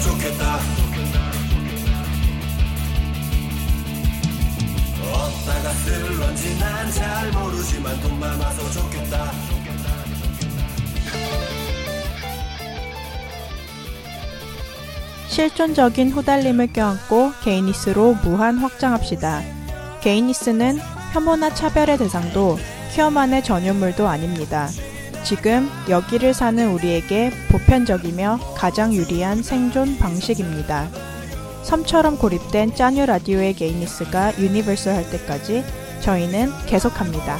좋겠다. 어디다가 쓸런지 난 잘 모르지만 돈 많아서 좋겠다. 실존적인 후달림을 껴안고 개인이스로 무한 확장합시다. 개인이스는 혐오나 차별의 대상도 퀴어만의 전유물도 아닙니다. 지금 여기를 사는 우리에게 보편적이며 가장 유리한 생존 방식입니다. 섬처럼 고립된 짜뉴라디오의 개인이스가 유니버설할 때까지 저희는 계속합니다.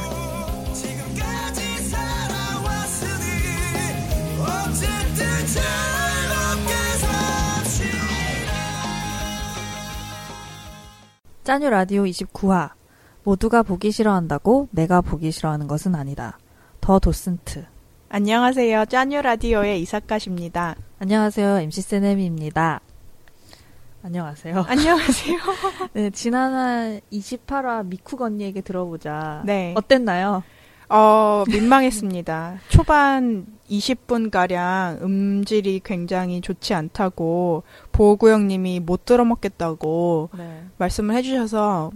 짜뉴라디오 29화 모두가 보기 싫어한다고 내가 보기 싫어하는 것은 아니다. 더 도슨트. 안녕하세요. 짜뉴라디오의 이사카십니다. 안녕하세요. MC 세네미입니다. 안녕하세요. 안녕하세요. 네, 지난 28화 미쿡 언니에게 들어보자. 네. 어땠나요? 민망했습니다. 초반 20분가량 음질이 굉장히 좋지 않다고 보호구역님이 못 들어먹겠다고 네. 말씀을 해주셔서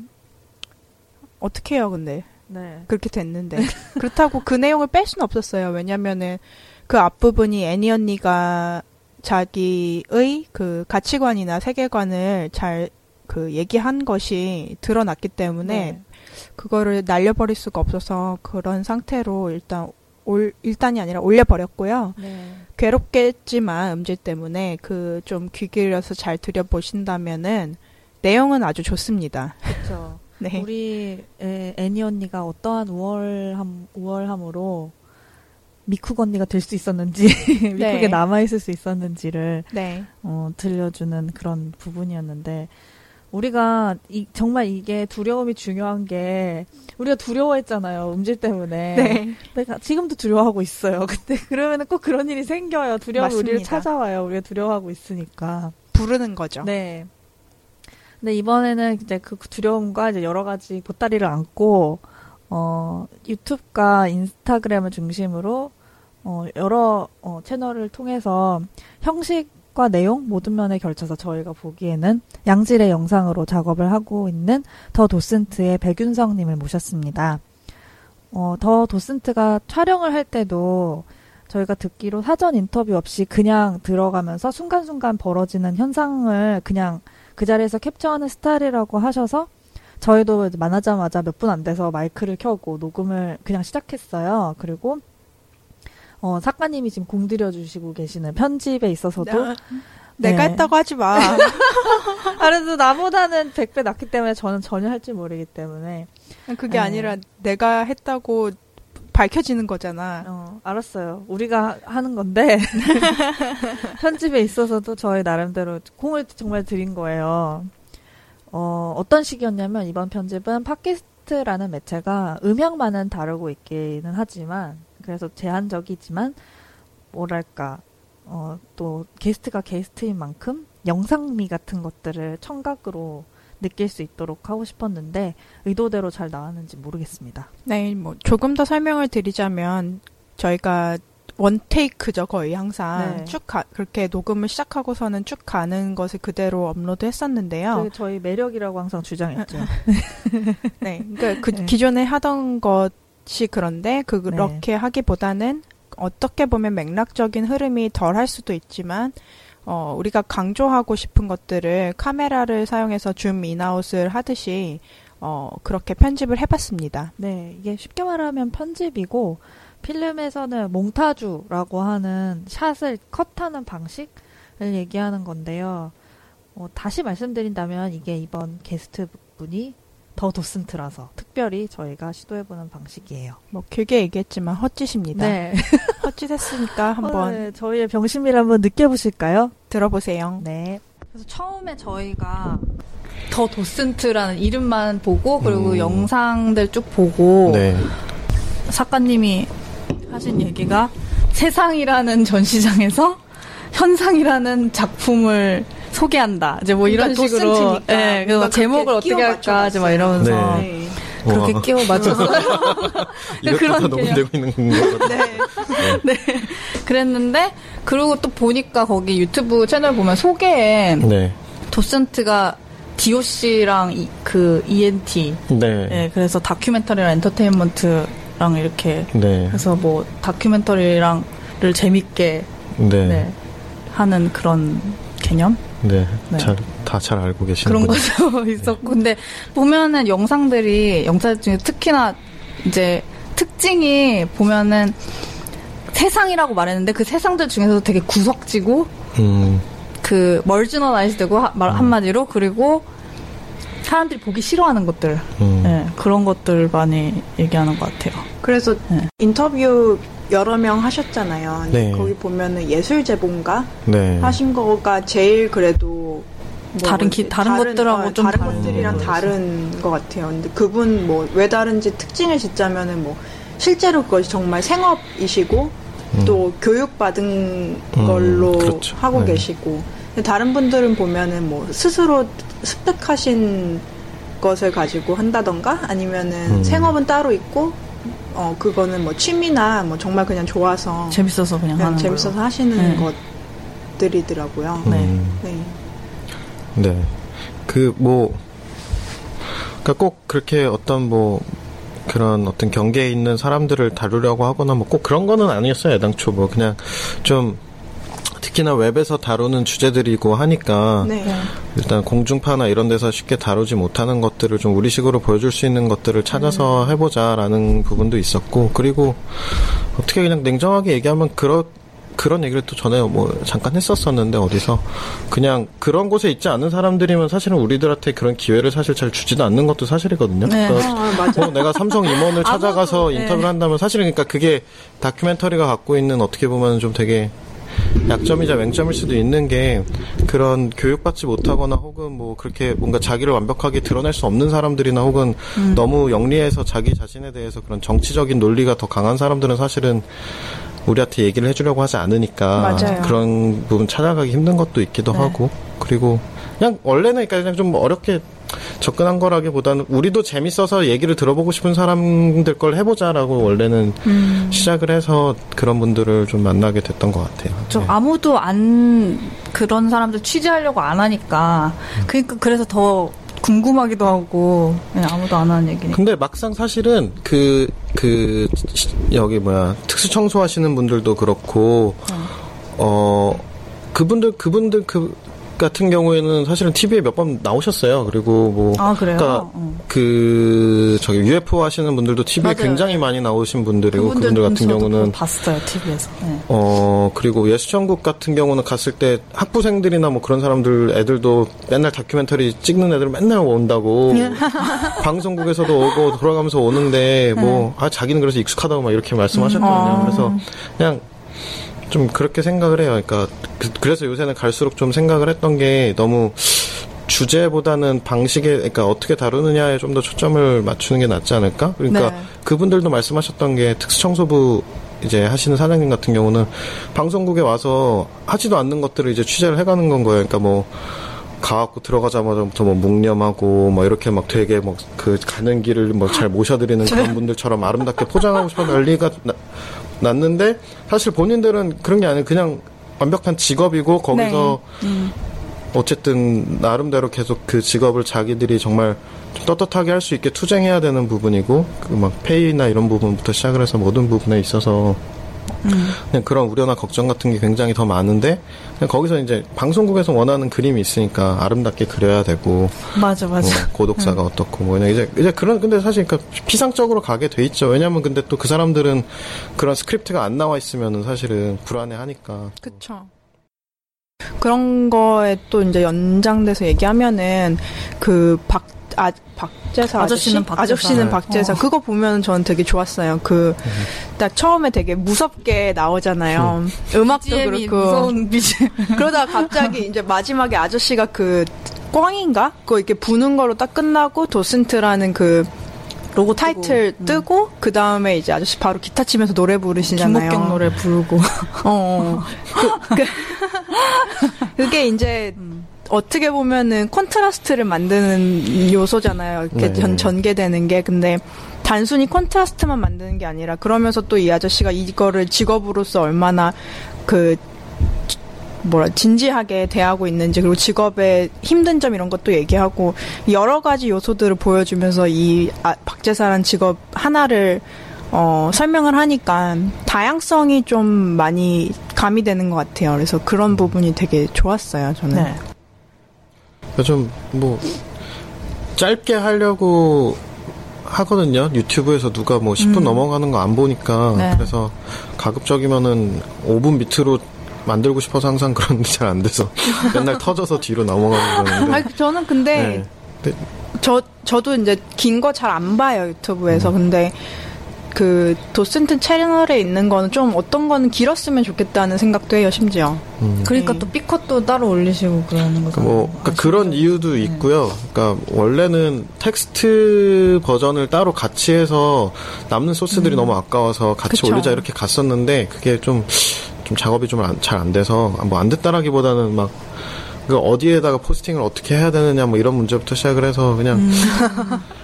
어떻게 해요 근데 네. 그렇게 됐는데 그렇다고 그 내용을 뺄 수는 없었어요. 왜냐면은 그 앞부분이 애니 언니가 자기의 그 가치관이나 세계관을 잘 그 얘기한 것이 드러났기 때문에 네. 그거를 날려버릴 수가 없어서 그런 상태로 일단이 아니라 올려버렸고요. 네. 괴롭겠지만 음질 때문에 그 좀 귀 기울여서 잘 들여보신다면은 내용은 아주 좋습니다. 그렇죠. 네. 우리 애니 언니가 어떠한 우월함으로 미쿡 언니가 될 수 있었는지 미쿡에 네. 남아있을 수 있었는지를 네. 들려주는 그런 부분이었는데 우리가 정말 이게 두려움이 중요한 게 우리가 두려워했잖아요. 음질 때문에. 네. 내가 지금도 두려워하고 있어요. 근데 그러면은 꼭 그런 일이 생겨요. 두려움이 맞습니다. 우리를 찾아와요. 우리가 두려워하고 있으니까. 부르는 거죠. 네. 근데 이번에는 이제 그 두려움과 이제 여러 가지 보따리를 안고 유튜브과 인스타그램을 중심으로 여러 채널을 통해서 형식 과 내용 모든 면에 걸쳐서 저희가 보기에는 양질의 영상으로 작업을 하고 있는 더 도슨트의 백윤성님을 모셨습니다. 더 도슨트가 촬영을 할 때도 저희가 듣기로 사전 인터뷰 없이 그냥 들어가면서 순간순간 벌어지는 현상을 그냥 그 자리에서 캡처하는 스타일이라고 하셔서 저희도 만나자마자 몇 분 안 돼서 마이크를 켜고 녹음을 그냥 시작했어요. 그리고 작가님이 지금 공들여주시고 계시는 편집에 있어서도 내가 했다고 하지 마. 그래도 나보다는 100배 낫기 때문에 저는 전혀 할 줄 모르기 때문에 그게 아니라 내가 했다고 밝혀지는 거잖아. 알았어요. 우리가 하는 건데 편집에 있어서도 저희 나름대로 공을 정말 드린 거예요. 어떤 식이었냐면 이번 편집은 팟캐스트라는 매체가 음향만은 다루고 있기는 하지만 그래서 제한적이지만 뭐랄까 또 게스트가 게스트인 만큼 영상미 같은 것들을 청각으로 느낄 수 있도록 하고 싶었는데 의도대로 잘 나왔는지 모르겠습니다. 네, 뭐 조금 더 설명을 드리자면 저희가 원테이크죠 거의 항상 네. 그렇게 녹음을 시작하고서는 쭉 가는 것을 그대로 업로드 했었는데요. 그게 저희 매력이라고 항상 주장했죠. 네, 그러니까 네. 기존에 하던 것 그런데 그렇게 네. 하기보다는 어떻게 보면 맥락적인 흐름이 덜할 수도 있지만 우리가 강조하고 싶은 것들을 카메라를 사용해서 줌 인아웃을 하듯이 그렇게 편집을 해봤습니다. 네, 이게 쉽게 말하면 편집이고 필름에서는 몽타주라고 하는 샷을 컷하는 방식을 얘기하는 건데요. 다시 말씀드린다면 이게 이번 게스트 분이 더 도슨트라서 특별히 저희가 시도해보는 방식이에요. 뭐 길게 얘기했지만 헛짓입니다. 네. 헛짓했으니까 한번 네, 저희의 병신미를 한번 느껴보실까요? 들어보세요. 네. 그래서 처음에 저희가 더 도슨트라는 이름만 보고 그리고 영상들 쭉 보고 네. 작가님이 하신 얘기가 세상이라는 전시장에서 현상이라는 작품을 소개한다. 이제 뭐 그러니까 이런 식으로. 예, 네, 그래서 제목을 어떻게 할까, 이제 막 이러면서. 네. 그렇게 끼워 맞춰서 이렇게도 녹음되고 있는 건가요? 네. 그랬는데 그러고 또 보니까 거기 유튜브 채널 보면 소개에 네. 도슨트가 DOC랑 그 ENT 네. 네. 그래서 다큐멘터리랑 엔터테인먼트랑 이렇게 네. 그래서 뭐 다큐멘터리랑을 재밌게 네. 네. 하는 그런 개념? 네. 네. 잘, 다 잘 알고 계시는 그런 것도 있었고. 근데 보면은 영상들 중에 특히나 이제 특징이 보면은 세상이라고 말했는데 그 세상들 중에서도 되게 구석지고 그 멀지너나이즈되고 한마디로 그리고 사람들이 보기 싫어하는 것들 네, 그런 것들 많이 얘기하는 것 같아요. 그래서 네. 인터뷰 여러 명 하셨잖아요. 네. 거기 보면은 예술 재봉가 네. 하신 거가 제일 그래도 뭐 다른 것들이랑 다른 것 같아요. 근데 그분 뭐 왜 다른지 특징을 짓자면은 뭐 실제로 그것이 정말 생업이시고 또 교육받은 걸로 그렇죠. 하고 네. 계시고 다른 분들은 보면은 뭐 스스로 습득하신 것을 가지고 한다던가 아니면은 생업은 따로 있고 그거는 뭐 취미나 뭐 정말 그냥 좋아서 재밌어서 그냥 하는 재밌어서 하시는 네. 것들이더라고요. 네. 그 뭐 그러니까 꼭 그렇게 어떤 뭐 그런 어떤 경계에 있는 사람들을 다루려고 하거나 뭐 꼭 그런 거는 아니었어요. 애당초 뭐 그냥 좀 특히나 웹에서 다루는 주제들이고 하니까 네. 일단 공중파나 이런 데서 쉽게 다루지 못하는 것들을 좀 우리식으로 보여줄 수 있는 것들을 찾아서 해보자라는 부분도 있었고 그리고 어떻게 그냥 냉정하게 얘기하면 그런 얘기를 또 전에 뭐 잠깐 했었었는데 어디서 그냥 그런 곳에 있지 않은 사람들이면 사실은 우리들한테 그런 기회를 사실 잘 주지도 않는 것도 사실이거든요. 네. 그러니까 내가 삼성 임원을 찾아가서 네. 인터뷰를 한다면 사실은 그러니까 그게 다큐멘터리가 갖고 있는 어떻게 보면 좀 되게 약점이자 맹점일 수도 있는 게 그런 교육받지 못하거나 혹은 뭐 그렇게 뭔가 자기를 완벽하게 드러낼 수 없는 사람들이나 혹은 너무 영리해서 자기 자신에 대해서 그런 정치적인 논리가 더 강한 사람들은 사실은 우리한테 얘기를 해주려고 하지 않으니까 맞아요. 그런 부분 찾아가기 힘든 것도 있기도 네. 하고 그리고 그냥 원래는 그냥 좀 어렵게 접근한 거라기보다는 우리도 재밌어서 얘기를 들어보고 싶은 사람들 걸 해보자라고 원래는 시작을 해서 그런 분들을 좀 만나게 됐던 것 같아요. 저 네. 아무도 안 그런 사람들 취재하려고 안 하니까 그러니까 그래서 더 궁금하기도 하고 그냥 아무도 안 하는 얘기니까. 근데 막상 사실은 여기 특수 청소하시는 분들도 그렇고 그분들 같은 경우에는 사실은 TV에 몇 번 나오셨어요. 그리고 뭐 그래요? 그러니까 저기 UFO 하시는 분들도 TV에 맞아요. 굉장히 많이 나오신 분들이고 그분들 같은 경우는 봤어요, TV에서. 네. 그리고 예수천국 같은 경우는 갔을 때 학부생들이나 뭐 그런 사람들 애들도 맨날 다큐멘터리 찍는 애들 맨날 온다고 방송국에서도 오고 돌아가면서 오는데 뭐 자기는 그래서 익숙하다고 막 이렇게 말씀하셨거든요. 그래서 그냥 좀 그렇게 생각을 해요. 그러니까 그래서 요새는 갈수록 좀 생각을 했던 게 너무 주제보다는 방식에 그러니까 어떻게 다루느냐에 좀 더 초점을 맞추는 게 낫지 않을까? 그러니까 네. 그분들도 말씀하셨던 게 특수청소부 이제 하시는 사장님 같은 경우는 방송국에 와서 하지도 않는 것들을 이제 취재를 해가는 건 거예요. 그러니까 뭐 가갖고 들어가자마자부터 뭐 묵념하고 뭐 이렇게 막 되게 뭐 그 가는 길을 뭐 잘 모셔드리는 그런 분들처럼 아름답게 포장하고 싶은 난리가 났는데 사실 본인들은 그런 게 아니고 그냥 완벽한 직업이고 거기서 네. 어쨌든 나름대로 계속 그 직업을 자기들이 정말 좀 떳떳하게 할 수 있게 투쟁해야 되는 부분이고 그 막 페이나 이런 부분부터 시작을 해서 모든 부분에 있어서 그냥 그런 우려나 걱정 같은 게 굉장히 더 많은데 그냥 거기서 이제 방송국에서 원하는 그림이 있으니까 아름답게 그려야 되고 맞아 뭐 고독사가 어떻고 뭐 그냥 이제 그런 근데 사실 그러니까 피상적으로 가게 돼 있죠. 왜냐하면 근데 또 그 사람들은 그런 스크립트가 안 나와 있으면은 사실은 불안해하니까 그쵸. 그런 거에 또 이제 연장돼서 얘기하면은 그 박제사 아저씨는 박제사 그거 보면 저는 되게 좋았어요. 그 딱 처음에 되게 무섭게 나오잖아요. 음악도 그렇고 무서운 BGM. 그러다가 갑자기 이제 마지막에 아저씨가 그 꽝인가 그거 이렇게 부는 거로 딱 끝나고 도슨트라는 그 로고 타이틀 뜨고 그 다음에 이제 아저씨 바로 기타 치면서 노래 부르시잖아요. 김목경 노래 부르고 그게 이제 어떻게 보면은 콘트라스트를 만드는 요소잖아요. 이렇게 전개되는 게. 근데 단순히 콘트라스트만 만드는 게 아니라 그러면서 또 이 아저씨가 이거를 직업으로서 얼마나 그 진지하게 대하고 있는지, 그리고 직업의 힘든 점 이런 것도 얘기하고 여러 가지 요소들을 보여주면서 이 박제사란 직업 하나를 설명을 하니까 다양성이 좀 많이 가미되는 것 같아요. 그래서 그런 부분이 되게 좋았어요, 저는. 네. 요즘 뭐 짧게 하려고 하거든요. 유튜브에서 누가 뭐 10분 넘어가는 거 안 보니까. 네. 그래서 가급적이면은 5분 밑으로 만들고 싶어서 항상 그런데 잘 안 돼서 맨날 터져서 뒤로 넘어가고 그러는데. 아니, 저는 근데 네. 저도 이제 긴 거 잘 안 봐요, 유튜브에서. 근데 그 도슨트 채널에 있는 거는 좀 어떤 거는 길었으면 좋겠다는 생각도 해요, 심지어. 그러니까 또 삐컷도 따로 올리시고 그러는 거죠. 뭐 그러니까 그런 이유도 있고요. 그러니까 원래는 텍스트 버전을 따로 같이 해서 남는 소스들이 너무 아까워서 같이 그쵸. 올리자 이렇게 갔었는데 그게 좀 작업이 좀 잘 안 돼서, 뭐 안 됐다라기보다는 막 그 어디에다가 포스팅을 어떻게 해야 되느냐 뭐 이런 문제부터 시작을 해서 그냥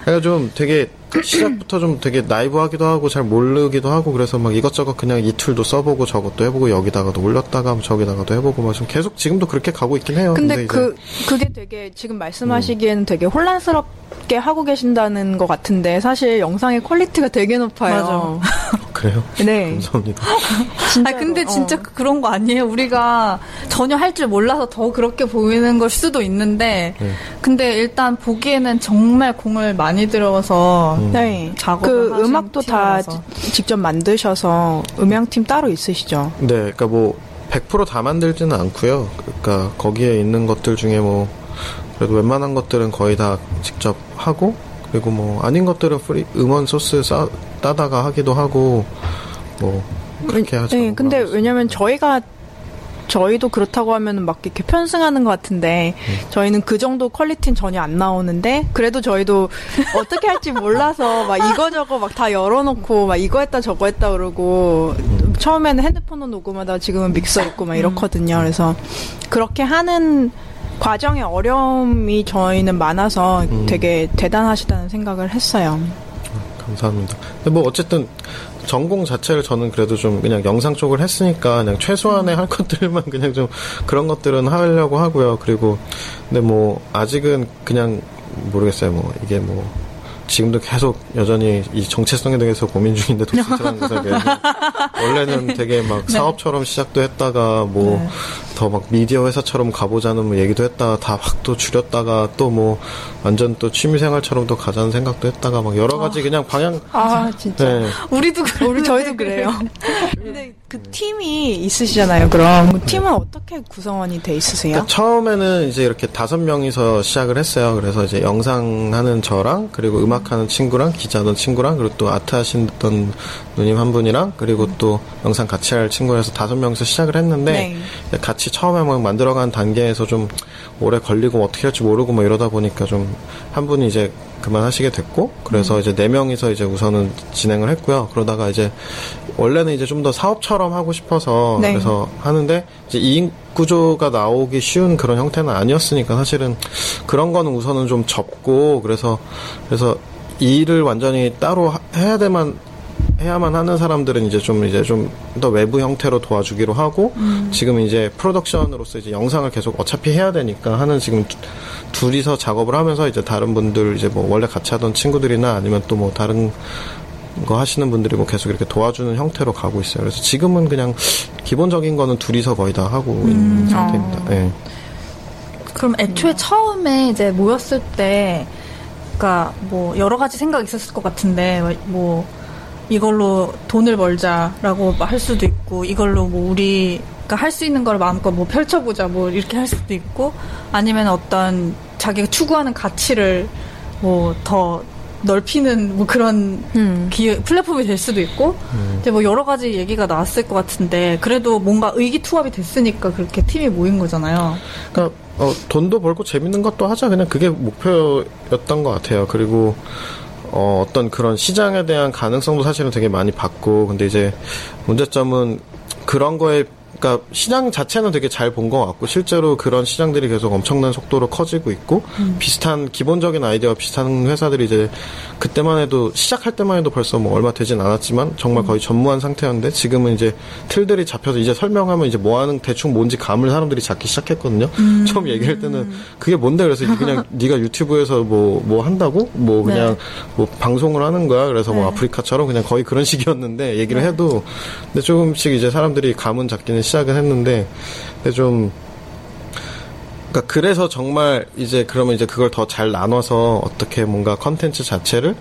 그러니까 좀 되게 시작부터 좀 되게 나이브하기도 하고 잘 모르기도 하고 그래서 막 이것저것 그냥 이 툴도 써보고 저것도 해보고 여기다가도 올렸다가 저기다가도 해보고 막 좀 계속 지금도 그렇게 가고 있긴 해요. 근데 그게 되게 지금 말씀하시기에는 되게 혼란스럽게 하고 계신다는 것 같은데 사실 영상의 퀄리티가 되게 높아요. 맞아. 그래요? 네. 감사합니다. 아 근데 진짜 그런 거 아니에요? 우리가 전혀 할 줄 몰라서 더 그렇게 보이는 걸 수도 있는데 근데 일단 보기에는 정말 공을 많이 들여서 네. 작업을 그 음악도 팀이라서. 다 직접 만드셔서 음향팀 따로 있으시죠? 네. 그러니까 뭐 100% 다 만들지는 않고요. 그러니까 거기에 있는 것들 중에 뭐 그래도 웬만한 것들은 거의 다 직접 하고 그리고 뭐 아닌 것들은 프리 음원 소스 따다가 하기도 하고 뭐 그렇게 하죠. 네, 근데 왜냐면 저희도 그렇다고 하면 막 이렇게 편승하는 것 같은데 저희는 그 정도 퀄리티는 전혀 안 나오는데 그래도 저희도 어떻게 할지 몰라서 막 이거저거 막 다 열어놓고 막 이거 했다 저거 했다 그러고 처음에는 핸드폰으로 녹음하다가 지금은 믹서 있고 막 이렇거든요. 그래서 그렇게 하는 과정의 어려움이 저희는 많아서 되게 대단하시다는 생각을 했어요. 감사합니다. 근데 뭐 어쨌든 전공 자체를 저는 그래도 좀 그냥 영상 쪽을 했으니까 그냥 최소한의 할 것들만 그냥 좀 그런 것들은 하려고 하고요. 그리고 근데 뭐 아직은 그냥 모르겠어요. 뭐 이게 뭐 지금도 계속 여전히 이 정체성에 대해서 고민 중인데 도슨트라는 회사가 원래는 되게 막 네. 사업처럼 시작도 했다가 뭐 더 막 네. 미디어 회사처럼 가보자는 뭐 얘기도 했다가 다 확 또 줄였다가 또 뭐 완전 또 취미생활처럼 또 가자는 생각도 했다가 막 여러 가지 그냥 방향 진짜 네. 우리도 그래요. 저희도 그래요. 근데 그 팀이 있으시잖아요. 그럼 그 팀은 어떻게 구성원이 돼 있으세요? 그러니까 처음에는 이제 이렇게 5명이서 시작을 했어요. 그래서 이제 영상하는 저랑 그리고 음악 하는 친구랑 기자던 친구랑 그리고 또 아트 하시던 누님 한 분이랑 그리고 또 영상 같이 할 친구라서 5명이서 시작을 했는데 네. 같이 처음에 막 만들어가는 단계에서 좀 오래 걸리고 어떻게 할지 모르고 뭐 이러다 보니까 좀 한 분이 이제 그만하시게 됐고 그래서 이제 4명이서 이제 우선은 진행을 했고요. 그러다가 이제 원래는 이제 좀 더 사업처럼 하고 싶어서 네. 그래서 하는데 이제 2인 구조가 나오기 쉬운 그런 형태는 아니었으니까 사실은 그런 거는 우선은 좀 접고 그래서 일을 완전히 따로 해야만 하는 사람들은 이제 좀 더 외부 형태로 도와주기로 하고 지금 이제 프로덕션으로서 이제 영상을 계속 어차피 해야 되니까 하는 지금 둘이서 작업을 하면서 이제 다른 분들 이제 뭐 원래 같이 하던 친구들이나 아니면 또 뭐 다른 거 하시는 분들이 뭐 계속 이렇게 도와주는 형태로 가고 있어요. 그래서 지금은 그냥 기본적인 거는 둘이서 거의 다 하고 있는 상태입니다. 네. 그럼 애초에 처음에 이제 모였을 때, 그러니까 뭐 여러 가지 생각이 있었을 것 같은데, 뭐 이걸로 돈을 벌자라고 할 수도 있고, 이걸로 뭐 우리가 할 수 있는 걸 마음껏 뭐 펼쳐보자, 뭐 이렇게 할 수도 있고, 아니면 어떤 자기가 추구하는 가치를 뭐 더 넓히는 뭐 그런 플랫폼이 될 수도 있고 이제 뭐 여러 가지 얘기가 나왔을 것 같은데 그래도 뭔가 의기투합이 됐으니까 그렇게 팀이 모인 거잖아요. 그러니까 돈도 벌고 재밌는 것도 하자 그냥 그게 목표였던 것 같아요. 그리고 어떤 그런 시장에 대한 가능성도 사실은 되게 많이 봤고 근데 이제 문제점은 그런 거에 그러니까 시장 자체는 되게 잘 본 것 같고 실제로 그런 시장들이 계속 엄청난 속도로 커지고 있고 비슷한 기본적인 아이디어와 비슷한 회사들이 이제 그때만 해도 시작할 때만 해도 벌써 뭐 얼마 되진 않았지만 정말 거의 전무한 상태였는데 지금은 이제 틀들이 잡혀서 이제 설명하면 이제 뭐 하는 대충 뭔지 감을 사람들이 잡기 시작했거든요. 처음 얘기할 때는 그게 뭔데 그래서 그냥 네가 유튜브에서 뭐 한다고 뭐 그냥 네. 뭐 방송을 하는 거야. 그래서 네. 뭐 아프리카처럼 그냥 거의 그런 식이었는데 얘기를 네. 해도 근데 조금씩 이제 사람들이 감은 잡기는 시작은 했는데, 근데 좀, 그러니까 그래서 정말 이제 그러면 이제 그걸 더 잘 나눠서 어떻게 뭔가 컨텐츠 자체를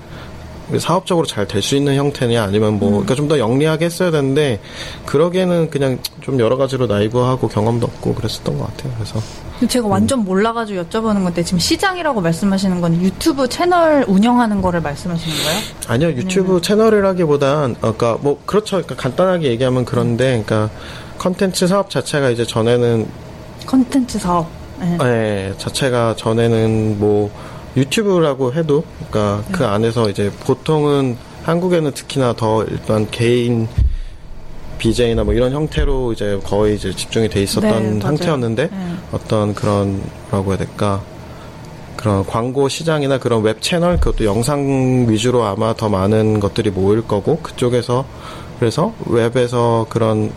사업적으로 잘 될 수 있는 형태냐 아니면 뭐, 그러니까 좀 더 영리하게 했어야 되는데, 그러기에는 그냥 좀 여러 가지로 나이브하고 경험도 없고 그랬었던 것 같아요. 그래서. 제가 완전 몰라가지고 여쭤보는 건데, 지금 시장이라고 말씀하시는 건 유튜브 채널 운영하는 거를 말씀하시는 거예요? 아니요, 유튜브 채널이라기보단, 그러니까 뭐, 그렇죠. 그러니까 간단하게 얘기하면 그런데, 그러니까, 컨텐츠 사업 자체가 이제 전에는 컨텐츠 사업 네. 네, 자체가 전에는 뭐 유튜브라고 해도 그러니까 네. 그 안에서 이제 보통은 한국에는 특히나 더 일반 개인 BJ나 뭐 이런 형태로 이제 거의 이제 집중이 돼 있었던 네, 상태였는데 네. 어떤 그런 뭐라고 해야 될까 그런 광고 시장이나 그런 웹 채널 그것도 영상 위주로 아마 더 많은 것들이 모일 거고 그쪽에서 그래서 웹에서 그런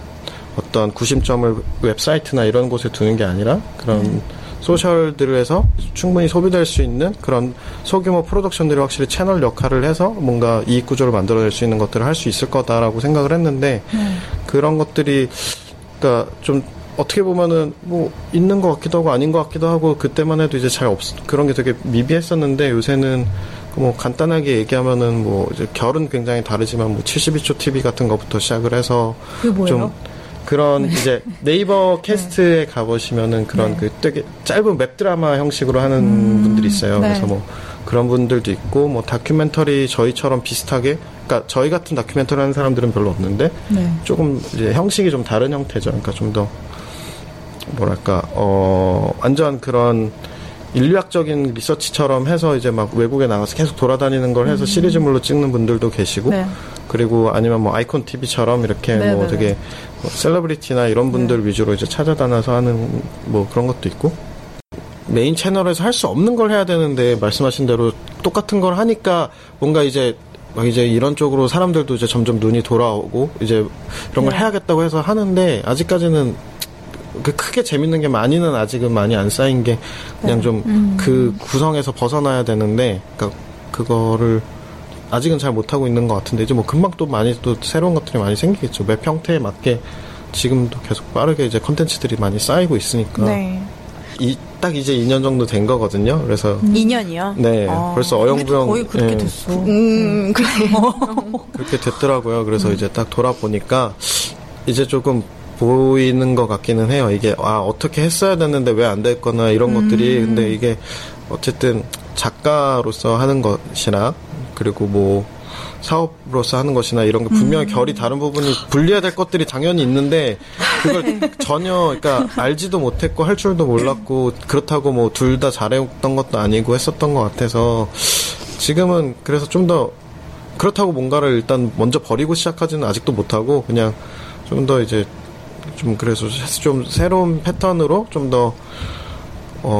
어떤 구심점을 웹사이트나 이런 곳에 두는 게 아니라 그런 소셜들에서 충분히 소비될 수 있는 그런 소규모 프로덕션들이 확실히 채널 역할을 해서 뭔가 이익 구조를 만들어낼 수 있는 것들을 할 수 있을 거다라고 생각을 했는데 그런 것들이 그러니까 좀 어떻게 보면은 뭐 있는 것 같기도 하고 아닌 것 같기도 하고 그때만 해도 이제 잘 그런 게 되게 미비했었는데 요새는 뭐 간단하게 얘기하면은 뭐 이제 결은 굉장히 다르지만 뭐 72초 TV 같은 것부터 시작을 해서 좀 그런, 이제, 네이버 캐스트에 가보시면은 그런 네. 그 되게 짧은 웹드라마 형식으로 하는 분들이 있어요. 네. 그래서 뭐 그런 분들도 있고, 뭐 다큐멘터리 저희처럼 비슷하게, 그러니까 저희 같은 다큐멘터리 하는 사람들은 별로 없는데, 네. 조금 이제 형식이 좀 다른 형태죠. 그러니까 좀 더, 뭐랄까, 완전 그런 인류학적인 리서치처럼 해서 이제 막 외국에 나가서 계속 돌아다니는 걸 해서 시리즈물로 찍는 분들도 계시고, 네. 그리고 아니면 뭐 아이콘 TV처럼 이렇게 네네네. 뭐 되게 뭐 셀러브리티나 이런 분들 네. 위주로 이제 찾아다녀서 하는 뭐 그런 것도 있고 메인 채널에서 할 수 없는 걸 해야 되는데 말씀하신 대로 똑같은 걸 하니까 뭔가 이제 막 이제 이런 쪽으로 사람들도 이제 점점 눈이 돌아오고 이제 이런 걸 네. 해야겠다고 해서 하는데 아직까지는 크게 재밌는 게 많이는 아직은 많이 안 쌓인 게 그냥 네. 좀 그 구성에서 벗어나야 되는데 그러니까 그거를 아직은 잘 못하고 있는 것 같은데, 이제 뭐 금방 또 많이 또 새로운 것들이 많이 생기겠죠. 맵 형태에 맞게 지금도 계속 빠르게 이제 컨텐츠들이 많이 쌓이고 있으니까. 네. 딱 이제 2년 정도 된 거거든요. 그래서. 2년이요? 네. 아, 벌써 어영부영. 거의 그렇게 네. 됐어. 그래. 그렇게 됐더라고요. 그래서 이제 딱 돌아보니까 이제 조금 보이는 것 같기는 해요. 이게, 아, 어떻게 했어야 됐는데 왜 안 됐거나 이런 것들이. 근데 이게 어쨌든 작가로서 하는 것이나 그리고 뭐 사업으로서 하는 것이나 이런 게 분명히 결이 다른 부분이 분리해야 될 것들이 당연히 있는데 그걸 전혀 그러니까 알지도 못했고 할 줄도 몰랐고 그렇다고 뭐 둘 다 잘했던 것도 아니고 했었던 것 같아서 지금은 그래서 좀 더 그렇다고 뭔가를 일단 먼저 버리고 시작하지는 아직도 못하고 그냥 좀 더 이제 좀 그래서 좀 새로운 패턴으로 좀 더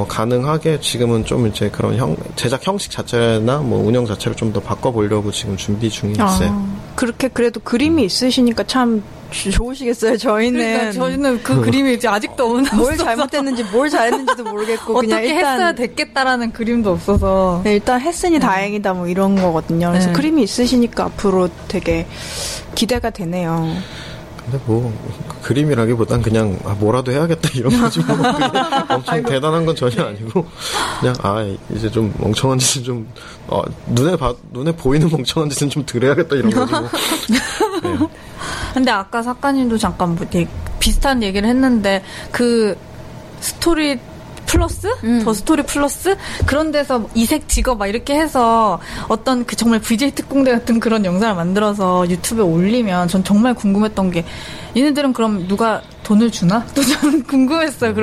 가능하게 지금은 좀 이제 그런 제작 형식 자체나 뭐 운영 자체를 좀 더 바꿔보려고 지금 준비 중에 있어요. 그렇게 그래도 그림이 있으시니까 참 좋으시겠어요. 저희는 그 그림이 이제 아직도 없는 뭘 잘못했는지 뭘 잘했는지도 모르겠고 그냥 어떻게 일단 했어야 됐겠다라는 그림도 없어서 네, 일단 했으니 다행이다 뭐 이런 거거든요. 그래서 그림이 있으시니까 앞으로 되게 기대가 되네요. 근데 뭐 그림이라기보단 그냥 아, 뭐라도 해야겠다 이런 거지 뭐 엄청 아이고. 대단한 건 전혀 아니고 그냥 아 이제 좀 멍청한 짓은 좀 눈에 보이는 멍청한 짓은 좀 덜 해야겠다 이런 거지 뭐. 네. 근데 아까 작가님도 잠깐 비슷한 얘기를 했는데 그 스토리 플러스? 더 스토리 플러스? 그런 데서 이색 직업 막 이렇게 해서 어떤 그 정말 VJ 특공대 같은 그런 영상을 만들어서 유튜브에 올리면 전 정말 궁금했던 게 얘네들은 그럼 누가 돈을 주나? 또 저는 궁금했어요.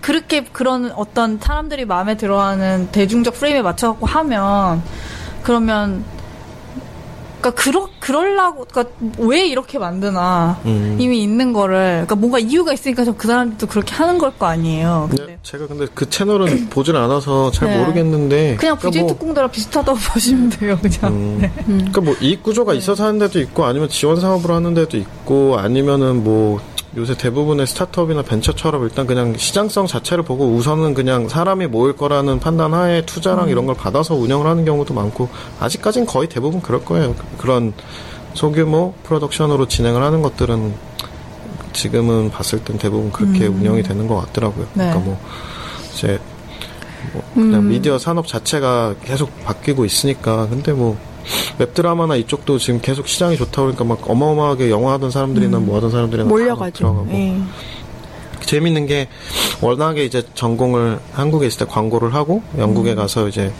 그렇게 그런 어떤 사람들이 마음에 들어하는 대중적 프레임에 맞춰서 하면 그러면 그러니까 그럴라고, 그러니까 왜 이렇게 만드나 이미 있는 거를, 그러니까 뭔가 이유가 있으니까 좀 그 사람들도 그렇게 하는 걸 거 아니에요. 근데 제가 근데 그 채널은 보질 않아서 잘 네. 모르겠는데 그냥 그러니까 BJ 특공대랑 뭐, 비슷하다고 보시면 돼요, 그냥. 네. 그러니까 뭐 이익 구조가 네. 있어서 하는 데도 있고 아니면 지원 사업으로 하는 데도 있고 아니면은 뭐. 요새 대부분의 스타트업이나 벤처처럼 일단 그냥 시장성 자체를 보고 우선은 그냥 사람이 모일 거라는 판단 하에 투자랑 이런 걸 받아서 운영을 하는 경우도 많고 아직까지는 거의 대부분 그럴 거예요. 그런 소규모 프로덕션으로 진행을 하는 것들은 지금은 봤을 땐 대부분 그렇게 운영이 되는 것 같더라고요. 네. 그러니까 뭐 이제 뭐 그냥 미디어 산업 자체가 계속 바뀌고 있으니까. 근데 뭐 웹드라마나 이쪽도 지금 계속 시장이 좋다 그러니까 막 어마어마하게 영화하던 사람들이나 뭐 하던 사람들이나 몰려가죠. 들어가고. 에이. 재밌는 게 워낙에 이제 전공을 한국에 있을 때 광고를 하고 영국에 가서 이제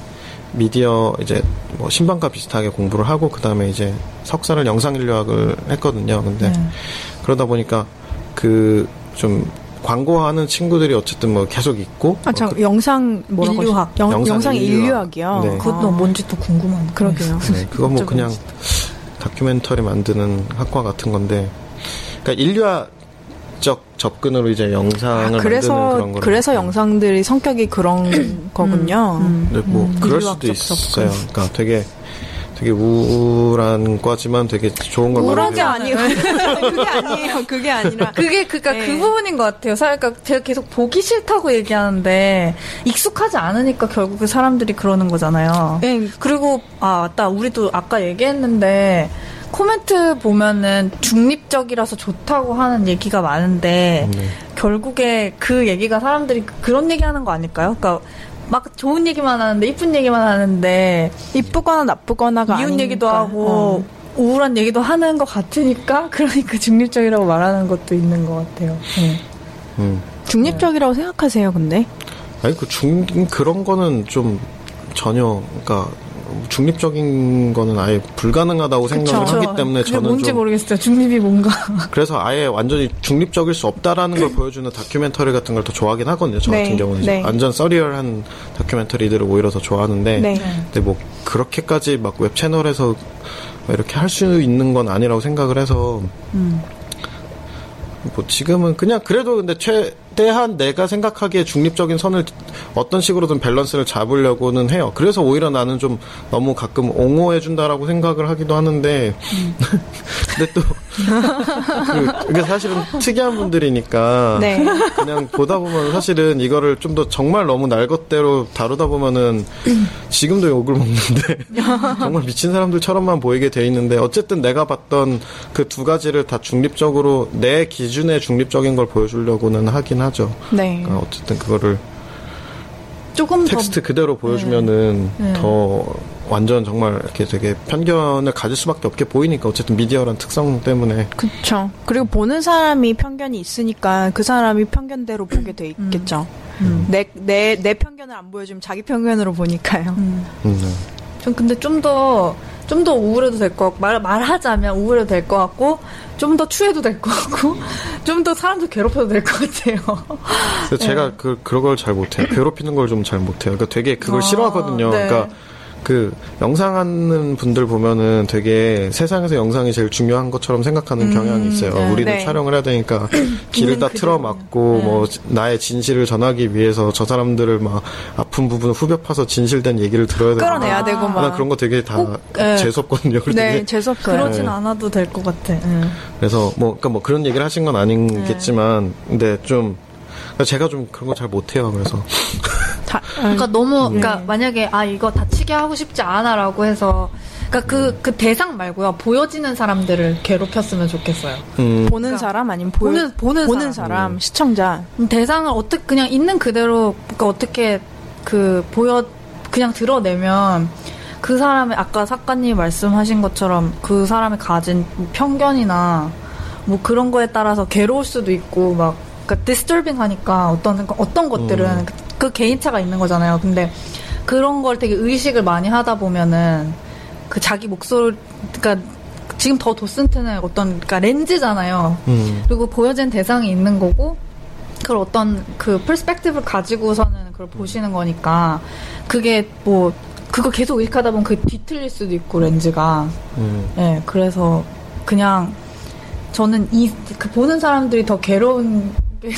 미디어 이제 뭐 신방과 비슷하게 공부를 하고 그 다음에 이제 석사를 영상인류학을 했거든요. 근데 그러다 보니까 그 좀 광고하는 친구들이 어쨌든 뭐 계속 있고. 아, 참, 뭐 영상 인류학. 영상 인류학이요? 네. 그것도 아. 뭔지 또 궁금한. 그러게요. 네, 그거 뭐 그냥 다큐멘터리 만드는 학과 같은 건데. 그러니까 인류학적 접근으로 이제 영상을 만드는 그런 거예요. 그래서 영상들이 성격이 그런 거군요. 네, 뭐, 그럴 수도 있어요. 그러니까 되게 우울한 과지만 되게 좋은 걸 우울하게 아니에요. 그게 아니에요. 그게 아니라 그게 그러니까 네. 그 부분인 것 같아요. 그러니까 제가 계속 보기 싫다고 얘기하는데 익숙하지 않으니까 결국 그 사람들이 그러는 거잖아요. 네. 그리고 아 맞다 우리도 아까 얘기했는데 코멘트 보면은 중립적이라서 좋다고 하는 얘기가 많은데 결국에 그 얘기가 사람들이 그런 얘기하는 거 아닐까요? 그러니까. 막 좋은 얘기만 하는데 이쁜 얘기만 하는데 이쁘거나 나쁘거나가 미운 아니니까. 얘기도 하고 우울한 얘기도 하는 것 같으니까 그러니까 중립적이라고 말하는 것도 있는 것 같아요. 네. 중립적이라고 네. 생각하세요, 근데? 아니 그 그런 거는 좀 전혀 그러니까 중립적인 거는 아예 불가능하다고 생각을 그쵸. 하기 때문에 저는 뭔지 좀 모르겠어요. 중립이 뭔가. 그래서 아예 완전히 중립적일 수 없다라는 걸 보여주는 다큐멘터리 같은 걸 더 좋아하긴 하거든요. 저 같은 경우는 이제 완전 서리얼한 다큐멘터리들을 오히려 더 좋아하는데 근데 뭐 그렇게까지 막 웹 채널에서 이렇게 할 수 있는 건 아니라고 생각을 해서 뭐 지금은 그냥 그래도 근데 최대한 내가 생각하기에 중립적인 선을 어떤 식으로든 밸런스를 잡으려고는 해요. 그래서 오히려 나는 좀 너무 가끔 옹호해준다라고 생각을 하기도 하는데 근데 또 그게 사실은 특이한 분들이니까 네. 그냥 보다 보면 사실은 이거를 좀 더 정말 너무 날 것대로 다루다 보면은 지금도 욕을 먹는데 정말 미친 사람들처럼만 보이게 돼 있는데 어쨌든 내가 봤던 그 두 가지를 다 중립적으로 내 기준에 중립적인 걸 보여주려고는 하긴 하죠. 네. 그러니까 어쨌든 그거를 조금 텍스트 더 그대로 보여주면은 더 완전 정말 이렇게 되게 편견을 가질 수밖에 없게 보이니까 어쨌든 미디어란 특성 때문에 그렇죠. 그리고 보는 사람이 편견이 있으니까 그 사람이 편견대로 보게 돼 있겠죠. 내 편견을 안 보여주면 자기 편견으로 보니까요. 전 근데 좀 더 우울해도 될 것 같고 말하자면 우울해도 될 것 같고 좀 더 추해도 될 것 같고 좀 더 사람들 괴롭혀도 될 것 같아요. 그래서 제가 그런 걸 잘 못해요. 괴롭히는 걸 좀 잘 못해요. 그러니까 되게 그걸 싫어하거든요. 네. 그러니까 그 영상하는 분들 보면은 되게 세상에서 영상이 제일 중요한 것처럼 생각하는 경향이 있어요. 우리는 촬영을 해야 되니까 길을 다 틀어막고 뭐 나의 진실을 전하기 위해서 저 사람들을 막 아픈 부분을 후벼 파서 진실된 얘기를 들어야 되고 끌어내야 되고 막 그런 거 되게 다 재수없거든요. 네, 재수없어요. 그러진 않아도 될 것 같아. 그래서 뭐 그러니까 뭐 그런 얘기를 하신 건 아니겠지만 근데 좀 제가 좀 그런 거 잘 못해요. 그래서 그러니까 너무 그러니까 만약에 아 이거 다치게 하고 싶지 않아라고 해서 그러니까 그 대상 말고요 보여지는 사람들을 괴롭혔으면 좋겠어요. 보는 그러니까 사람 아니면 보는 사람 시청자 대상을 어떻게 그냥 있는 그대로 그러니까 어떻게 그 보여 그냥 드러내면 그 사람의 아까 작가님이 말씀하신 것처럼 그 사람이 가진 편견이나 뭐 그런 거에 따라서 괴로울 수도 있고 막 그러니까 디스터빙 하니까 어떤 것들은 그 개인차가 있는 거잖아요. 근데 그런 걸 되게 의식을 많이 하다 보면은 그 자기 목소리, 그러니까 지금 더 도슨트는 그러니까 렌즈잖아요. 그리고 보여진 대상이 있는 거고 그걸 어떤 그 퍼스펙티브를 가지고서는 그걸 보시는 거니까 그게 뭐 그거 계속 의식하다 보면 그게 뒤틀릴 수도 있고 렌즈가. 네, 그래서 그냥 저는 그 보는 사람들이 더 괴로운 게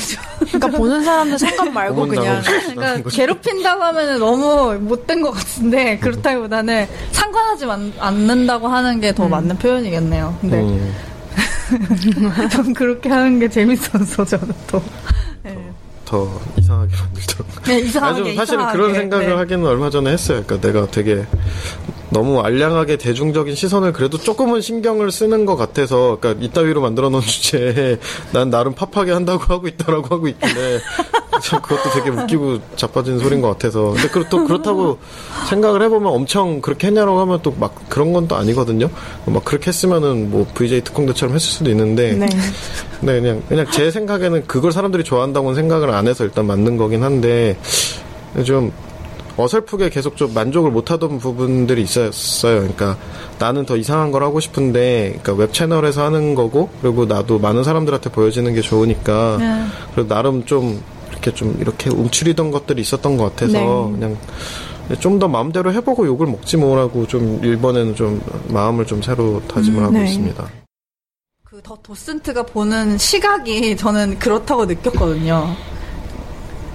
그러니까 보는 사람들 생각 말고 그냥 그러니까 괴롭힌다고 하면 너무 못된 것 같은데 그렇다기보다는 상관하지 않는다고 하는 게 더 맞는 표현이겠네요. 근데 전 그렇게 하는 게 재밌어서 저는 또 더 이상하게 만들더라고요. 네, 이상하게. 사실은 그런 생각을 하기는 얼마 전에 했어요. 그러니까 내가 되게 너무 알량하게 대중적인 시선을 그래도 조금은 신경을 쓰는 것 같아서, 그러니까 이따위로 만들어 놓은 주제에 난 나름 팝하게 한다고 하고 있다라고 하고 있길래 참 그것도 되게 웃기고 자빠진 소린 것 같아서. 근데 또 그렇다고 생각을 해보면 엄청 그렇게 했냐라고 하면 또 막 그런 건 또 아니거든요. 막 그렇게 했으면은 뭐 VJ 특공대처럼 했을 수도 있는데. 네. 네, 그냥 제 생각에는 그걸 사람들이 좋아한다고는 생각을 안 해서 일단 만든 거긴 한데, 좀 어설프게 계속 좀 만족을 못하던 부분들이 있었어요. 그러니까 나는 더 이상한 걸 하고 싶은데, 그러니까 웹 채널에서 하는 거고, 그리고 나도 많은 사람들한테 보여지는 게 좋으니까, 네. 그리고 나름 좀 이렇게 움츠리던 것들이 있었던 것 같아서, 네. 그냥 좀 더 마음대로 해보고 욕을 먹지 뭐라고 좀 이번에는 좀 마음을 좀 새로 다짐을 하고 네. 있습니다. 그 더 도슨트가 보는 시각이 저는 그렇다고 느꼈거든요.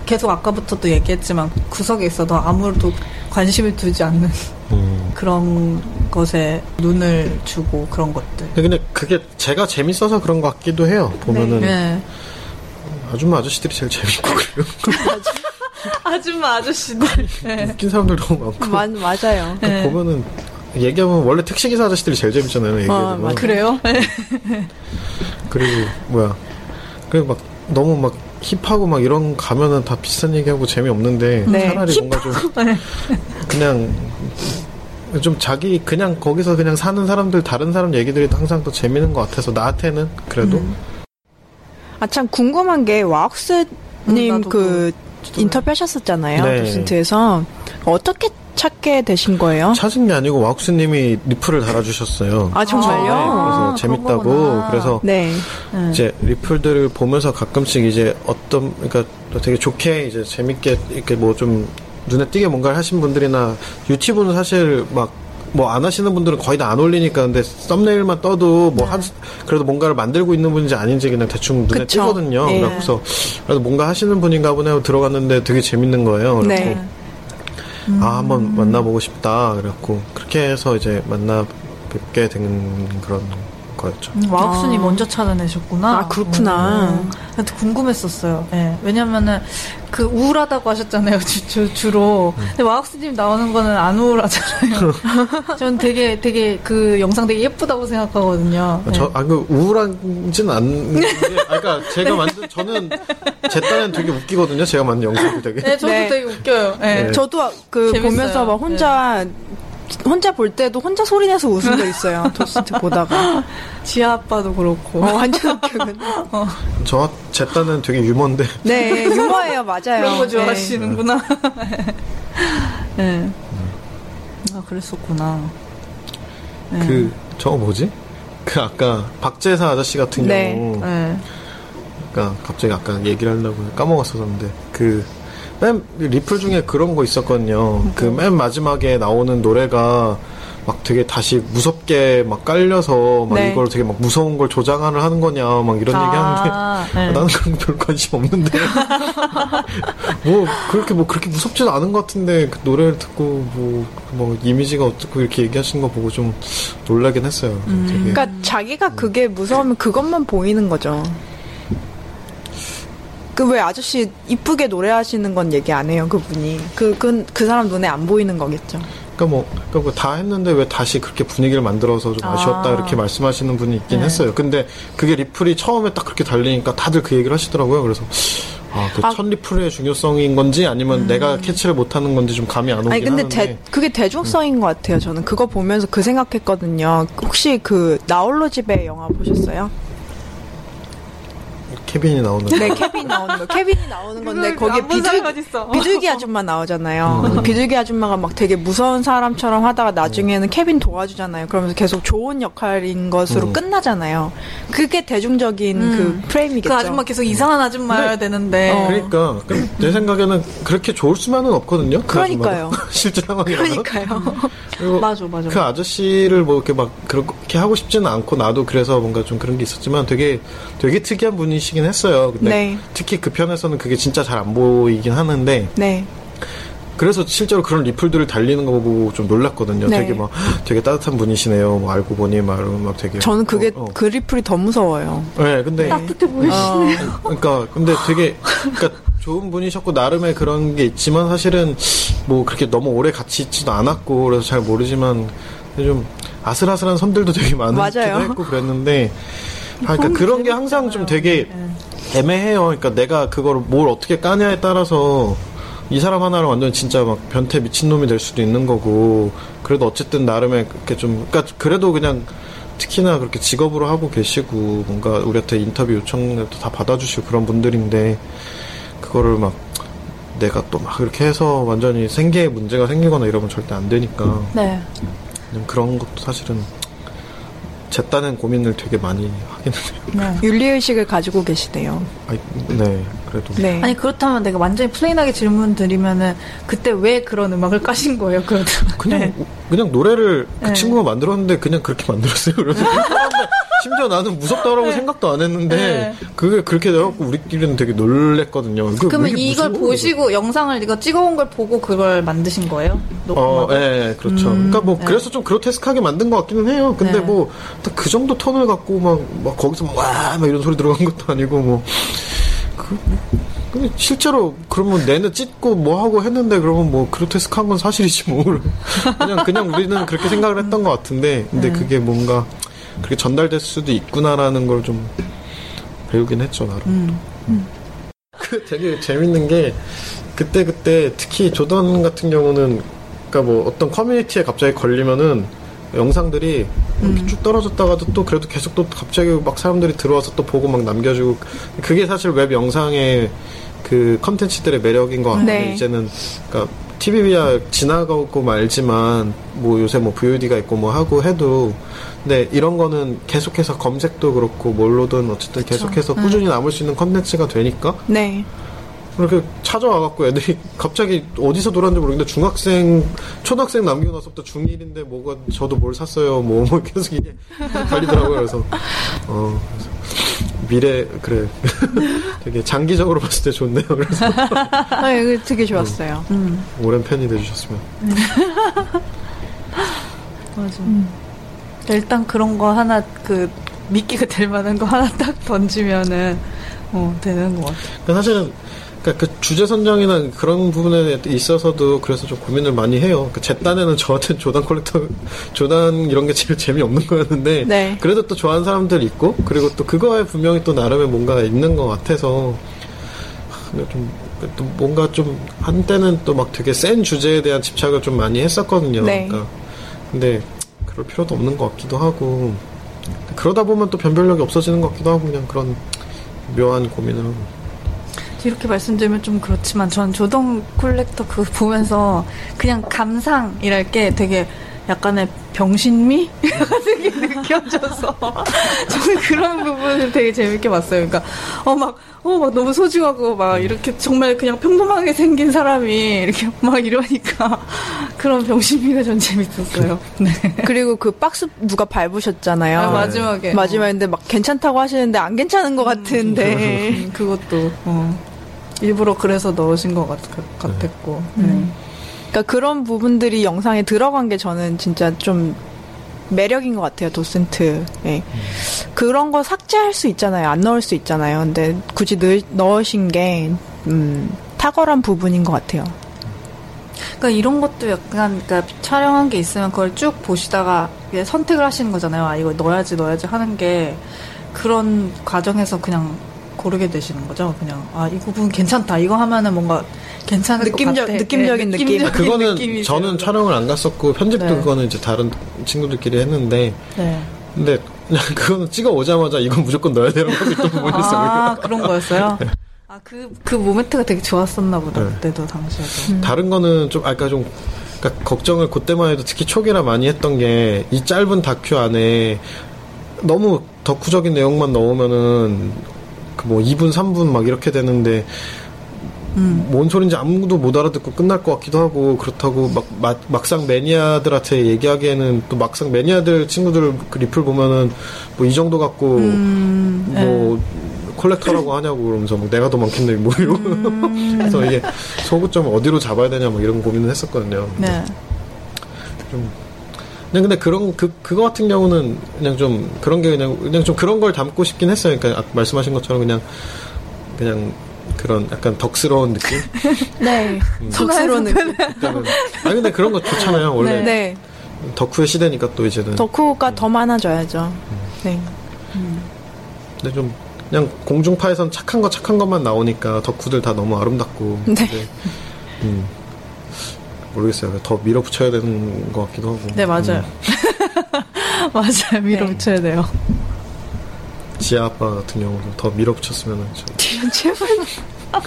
계속 아까부터도 얘기했지만 구석에 있어도 아무도 관심을 두지 않는 그런 것에 눈을 주고 그런 것들. 근데 그게 제가 재밌어서 그런 것 같기도 해요. 보면은 네. 아줌마 아저씨들이 제일 재밌고 그래요. 아줌마 아저씨들 네. 웃긴 사람들 너무 많고. 맞아요. 네. 보면은 얘기하면 원래 택시기사 아저씨들이 제일 재밌잖아요. 얘기하면. 아, 그래요? 그리고 그리고 막 너무 막 힙하고 막 이런 가면은 다 비슷한 얘기하고 재미없는데 네. 차라리 뭔가 좀 그냥 자기 그냥 거기서 그냥 사는 사람들 다른 사람 얘기들이 항상 더 재밌는 것 같아서 나한테는 그래도 아, 참 궁금한 게 와욱스님 그 인터뷰 하셨었잖아요. 네. 도슨트에서 어떻게 찾게 되신 거예요? 찾은 게 아니고 와욱스님이 리플을 달아주셨어요. 아 정말요? 그래서 재밌다고 그래서 네. 이제 리플들을 보면서 가끔씩 이제 어떤 그러니까 되게 좋게 이제 재밌게 이렇게 뭐 좀 눈에 띄게 뭔가를 하신 분들이나 유튜브는 사실 막 뭐 안 하시는 분들은 거의 다 안 올리니까 근데 썸네일만 떠도 뭐 한 그래도 뭔가를 만들고 있는 분인지 아닌지 그냥 대충 눈에 그쵸? 띄거든요. 네. 그래서 그래도 뭔가 하시는 분인가 보네 하고 들어갔는데 되게 재밌는 거예요. 그래서 네. 아, 한번 만나보고 싶다. 그래갖고 그렇게 해서 이제 만나 뵙게 된 그런 거였죠. 와욱순이 먼저 찾아내셨구나. 아, 그렇구나. 나도 궁금했었어요. 네. 왜냐면은 그 우울하다고 하셨잖아요. 주로. 근데 와욱스님 나오는 거는 안 우울하잖아요. 전 되게 그 영상 되게 예쁘다고 생각하거든요. 네. 그 우울한진 않은 게, 그러니까 제가 네. 만든 저는 제 딴엔 되게 웃기거든요. 제가 만든 영상이 되게. 네, 저도 네. 되게 웃겨요. 네. 네. 저도 그 재밌어요. 보면서 막 혼자 볼 때도 혼자 소리내서 웃은 거 있어요. 도슨트 보다가. 지아 아빠도 그렇고. 완전 웃겼는데. 제 딴은 되게 유머인데. 네, 유머예요. 맞아요. 그런 거 좋아하시는구나. 네. 아, 그랬었구나. 네. 저거 뭐지? 아까 박재사 아저씨 같은 네. 경우. 네. 그러니까 갑자기 아까 얘기를 하려고 까먹었었는데. 맨 리플 중에 그런 거 있었거든요. 그 맨 마지막에 나오는 노래가 막 되게 다시 무섭게 막 깔려서 막 네. 이걸 되게 막 무서운 걸 조장을 하는 거냐 막 이런 얘기하는데 네. 나는 그런 거 별 관심 없는데 그렇게 무섭지도 않은 것 같은데 그 노래를 듣고 뭐 이미지가 어떻고 이렇게 얘기하신 거 보고 좀 놀라긴 했어요. 되게. 그러니까 자기가 그게 무서우면 그것만 보이는 거죠. 그 왜 아저씨 이쁘게 노래하시는 건 얘기 안 해요 그분이 그 사람 눈에 안 보이는 거겠죠. 그러니까 다 했는데 왜 다시 그렇게 분위기를 만들어서 좀 아쉬웠다 이렇게 말씀하시는 분이 있긴 네. 했어요. 근데 그게 리플이 처음에 딱 그렇게 달리니까 다들 그 얘기를 하시더라고요. 그래서 첫 리플의 중요성인 건지 아니면 내가 캐치를 못하는 건지 좀 감이 안 오긴 하는데. 아니 근데 그게 대중성인 것 같아요. 저는 그거 보면서 그 생각했거든요. 혹시 그 나홀로 집에 영화 보셨어요? 케빈이 나오는 거. 네, 케빈이 나오는 거. 케빈이 나오는 건데 거기에 비둘기 아줌마 나오잖아요. 비둘기 아줌마가 막 되게 무서운 사람처럼 하다가 나중에는 케빈 도와주잖아요. 그러면서 계속 좋은 역할인 것으로 끝나잖아요. 그게 대중적인 그 프레임이겠죠. 그 아줌마 계속 이상한 아줌마여야 되는데. 그러니까 내 생각에는 그렇게 좋을 수만은 없거든요. 그 그러니까요. 실제 상황이라면. 그러니까요. 맞아, 맞아. 그 아저씨를 뭐 이렇게 막 그렇게 하고 싶지는 않고 나도 그래서 뭔가 좀 그런 게 있었지만 되게 특이한 분이시긴 했어요. 근데 네. 특히 그 편에서는 그게 진짜 잘 안 보이긴 하는데. 네. 그래서 실제로 그런 리플들을 달리는 거 보고 좀 놀랐거든요. 네. 되게 막 되게 따뜻한 분이시네요. 뭐 알고 보니 막 되게. 저는 그게 그 리플이 더 무서워요. 네, 근데 따뜻해 보이시네요. 그러니까 근데 되게 그러니까 좋은 분이셨고 나름의 그런 게 있지만 사실은 뭐 그렇게 너무 오래 같이 있지도 않았고 그래서 잘 모르지만 좀 아슬아슬한 선들도 되게 많았기도 했고 그랬는데. 그러니까 그런 게 항상 좀 되게 애매해요. 그러니까 내가 그걸 뭘 어떻게 까냐에 따라서 이 사람 하나로 완전 진짜 막 변태 미친놈이 될 수도 있는 거고 그래도 어쨌든 나름의 그렇게 좀 그러니까 그래도 그냥 특히나 그렇게 직업으로 하고 계시고 뭔가 우리한테 인터뷰 요청도 다 받아주시고 그런 분들인데 그거를 막 내가 또 막 이렇게 해서 완전히 생계에 문제가 생기거나 이러면 절대 안 되니까 네. 그런 것도 사실은 쟀다는 고민을 되게 많이 하긴 해요. 네. 윤리의식을 가지고 계시대요. 아니, 네, 그래도. 네. 아니, 그렇다면 내가 완전히 플레인하게 질문 드리면은, 그때 왜 그런 음악을 까신 거예요, 그러면? 그냥 노래를 그 친구가 만들었는데, 그냥 그렇게 만들었어요. 그래서. 심지어 나는 무섭다라고 생각도 안 했는데, 그게 그렇게 돼갖고 우리끼리는 되게 놀랬거든요. 그러면 이걸 보시고, 영상을 이거 찍어온 걸 보고 그걸 만드신 거예요? 예, 그렇죠. 그러니까 뭐, 그래서 좀 그로테스크하게 만든 것 같기는 해요. 근데 뭐, 그 정도 톤을 갖고 막 거기서 막 이런 소리 들어간 것도 아니고, 뭐. 근데 실제로 그러면 내내 찢고 뭐 하고 했는데 그러면 뭐 그로테스크한 건 사실이지 뭐. 그냥 우리는 그렇게 생각을 했던 것 같은데, 근데 그게 뭔가, 그렇게 전달될 수도 있구나라는 걸 좀 배우긴 했죠, 나름. 되게 재밌는 게, 그때, 특히 조던 같은 경우는, 그니까 뭐 어떤 커뮤니티에 갑자기 걸리면은 영상들이 이렇게 쭉 떨어졌다가도 또 그래도 계속 또 갑자기 막 사람들이 들어와서 또 보고 막 남겨주고, 그게 사실 웹 영상의 그 컨텐츠들의 매력인 것 같아요. 네. 이제는, 그니까 TV야 지나가고 말지만, 뭐 요새 뭐 VOD가 있고 뭐 하고 해도, 네, 이런 거는 계속해서 검색도 그렇고 뭘로든 어쨌든 그쵸. 계속해서 꾸준히 남을 수 있는 컨텐츠가 되니까 네. 그렇게 찾아와갖고 애들이 갑자기 어디서 돌았는지 모르겠는데 초등학생 남기고 나서부터 중1인데 뭐가 저도 뭘 샀어요 뭐 계속 이게 달리더라고요. 그래서 미래 그래 되게 장기적으로 봤을 때 좋네요. 그래서 아니, 되게 좋았어요. 오랜 팬이 되주셨으면 맞아. 일단 그런 거 하나 그 미끼가 될 만한 거 하나 딱 던지면은 되는 것 같아요. 사실은 그러니까 그 주제 선정이나 그런 부분에 있어서도 그래서 좀 고민을 많이 해요. 그 제 딴에는 저한테 조단 이런 게 제일 재미없는 거였는데 네. 그래도 또 좋아하는 사람들 있고 그리고 또 그거에 분명히 또 나름의 뭔가 있는 것 같아서 좀 뭔가 좀 한때는 또 막 되게 센 주제에 대한 집착을 좀 많이 했었거든요. 네. 그러니까 근데 그럴 필요도 없는 것 같기도 하고 그러다 보면 또 변별력이 없어지는 것 같기도 하고 그냥 그런 묘한 고민을 하고 이렇게 말씀드리면 좀 그렇지만 전 조던 콜렉터 그거 보면서 그냥 감상이랄 게 되게 약간의 병신미? 되게 느껴져서 저는 그런 부분을 되게 재밌게 봤어요. 그러니까 막 너무 소중하고 막 이렇게 정말 그냥 평범하게 생긴 사람이 이렇게 막 이러니까 그런 병신미가 전 재밌었어요. 네. 그리고 그 박스 누가 밟으셨잖아요. 아, 마지막인데 막 괜찮다고 하시는데 안 괜찮은 것 같은데 그것도 일부러 그래서 넣으신 것 같았고. 그러니까 그런 부분들이 영상에 들어간 게 저는 진짜 좀 매력인 것 같아요, 도슨트. 예. 그런 거 삭제할 수 있잖아요. 안 넣을 수 있잖아요. 근데 굳이 넣으신 게 탁월한 부분인 것 같아요. 그러니까 이런 것도 약간 그러니까 촬영한 게 있으면 그걸 쭉 보시다가 선택을 하시는 거잖아요. 아, 이거 넣어야지 하는 게 그런 과정에서 그냥 고르게 되시는 거죠. 그냥 아, 이 부분 괜찮다. 이거 하면은 뭔가 괜찮을 것 같아. 느낌적인 네, 느낌. 그거는 저는 촬영을 안 갔었고 편집도 네. 그거는 이제 다른 친구들끼리 했는데. 네. 근데 그거는 찍어 오자마자 이건 무조건 넣어야 돼라고 하고 있던 부분이 있어요. 아, 그런 거였어요? 네. 아, 그 모멘트가 되게 좋았었나 보다. 네. 그때도 당시에도. 다른 거는 좀 아까 좀 그러니까 걱정을 그때만 해도 특히 초기라 많이 했던 게 이 짧은 다큐 안에 너무 덕후적인 내용만 넣으면은 그 뭐 2분 3분 막 이렇게 되는데 뭔 소린지 아무도 못 알아듣고 끝날 것 같기도 하고 그렇다고 막상 매니아들한테 얘기하기에는 또 막상 매니아들 친구들 그 리플 보면은 뭐 이 정도 갖고 뭐 컬렉터라고 하냐고 그러면서 막 내가 더 많겠네 뭐 이러고 그래서 이게 소구점을 어디로 잡아야 되냐 막 이런 고민을 했었거든요. 네. 좀 근데 그런 그거 같은 경우는 그냥 좀 그런 게 그냥 좀 그런 걸 담고 싶긴 했어요. 그러니까 아까 말씀하신 것처럼 그냥 그런 약간 덕스러운 느낌? 네. 덕스러운 느낌. 아니 근데 그런 거 좋잖아요. 원래 네. 덕후의 시대니까 또 이제는 덕후가 더 많아져야죠. 네. 근데 좀 그냥 공중파에선 착한 것만 나오니까 덕후들 다 너무 아름답고. 네. 근데, 모르겠어요. 더 밀어붙여야 되는 것 같기도 하고. 네, 맞아요. 맞아요. 밀어붙여야 돼요. 지아 아빠 같은 경우도 더 밀어붙였으면 제발. 아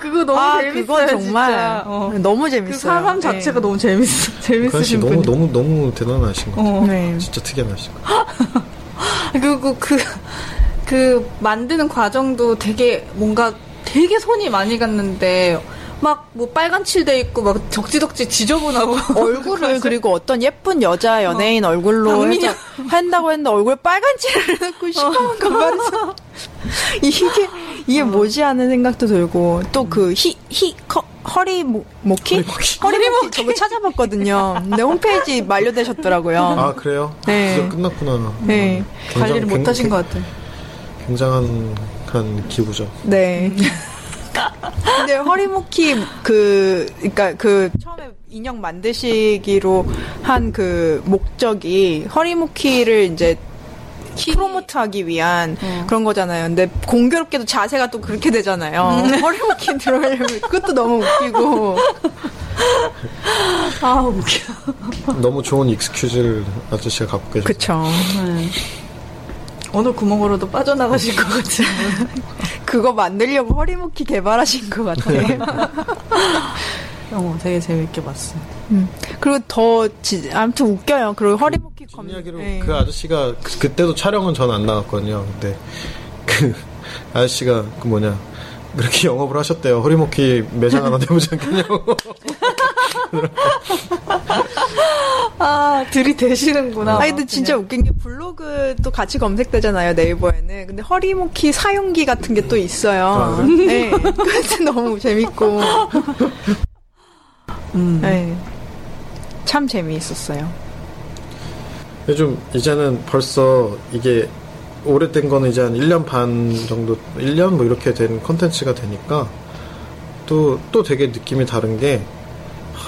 그거 너무 재밌어요. 정말 진짜. 너무 재밌어요. 그 사람 자체가 너무 재밌으신 분이 너무 대단하신 것 같아요. 네. 진짜 특이하신 것 같아요. 그리고 그 만드는 과정도 되게 뭔가 되게 손이 많이 갔는데 막 뭐 빨간 칠돼 있고 막 적지덕지 지저분하고 얼굴을 그리고 어떤 예쁜 여자 연예인 얼굴로 해서 한다고 했는데 얼굴에 빨간 칠을 해놓고 시커먼 거면서 이게 뭐지 하는 생각도 들고 또 그 허리모키 저거 찾아봤거든요. 근데 홈페이지 만료되셨더라고요. 아 그래요? 네. 진짜 끝났구나. 네. 관리를 못하신 것 같아요. 굉장한 기부죠. 네. 근데 허리모키 그러니까 처음에 인형 만드시기로 한 그 목적이 허리모키를 이제 프로모트하기 위한 그런 거잖아요. 근데 공교롭게도 자세가 또 그렇게 되잖아요. 허리모키 들어가려면 그것도 너무 웃기고. 아 웃겨. 너무 좋은 익스큐즈를 아저씨가 갖고 계셨어요. 그쵸. 네. 어느 구멍으로도 빠져나가실 것 같아요. 그거 만들려고 허리모키 개발하신 것 같아요. 되게 재밌게 봤어요. 그리고 아무튼 웃겨요. 그리고 허리모키 이야기로 그 아저씨가 그때도 촬영은 전 안 나갔거든요. 근데 그 아저씨가 그렇게 영업을 하셨대요. 허리모키 매장 하나 내보지 않겠냐고. 아, 들이대시는구나. 아니, 근데 진짜 웃긴 게 블로그도 같이 검색되잖아요, 네이버에는. 근데 허리모키 사용기 같은 게 또 있어요. 아, 네. 그것도 너무 재밌고. 네. 참 재미있었어요. 요즘, 이제는 벌써 이게 오래된 거는 이제 한 1년 반 정도, 1년 뭐 이렇게 된 컨텐츠가 되니까 또 되게 느낌이 다른 게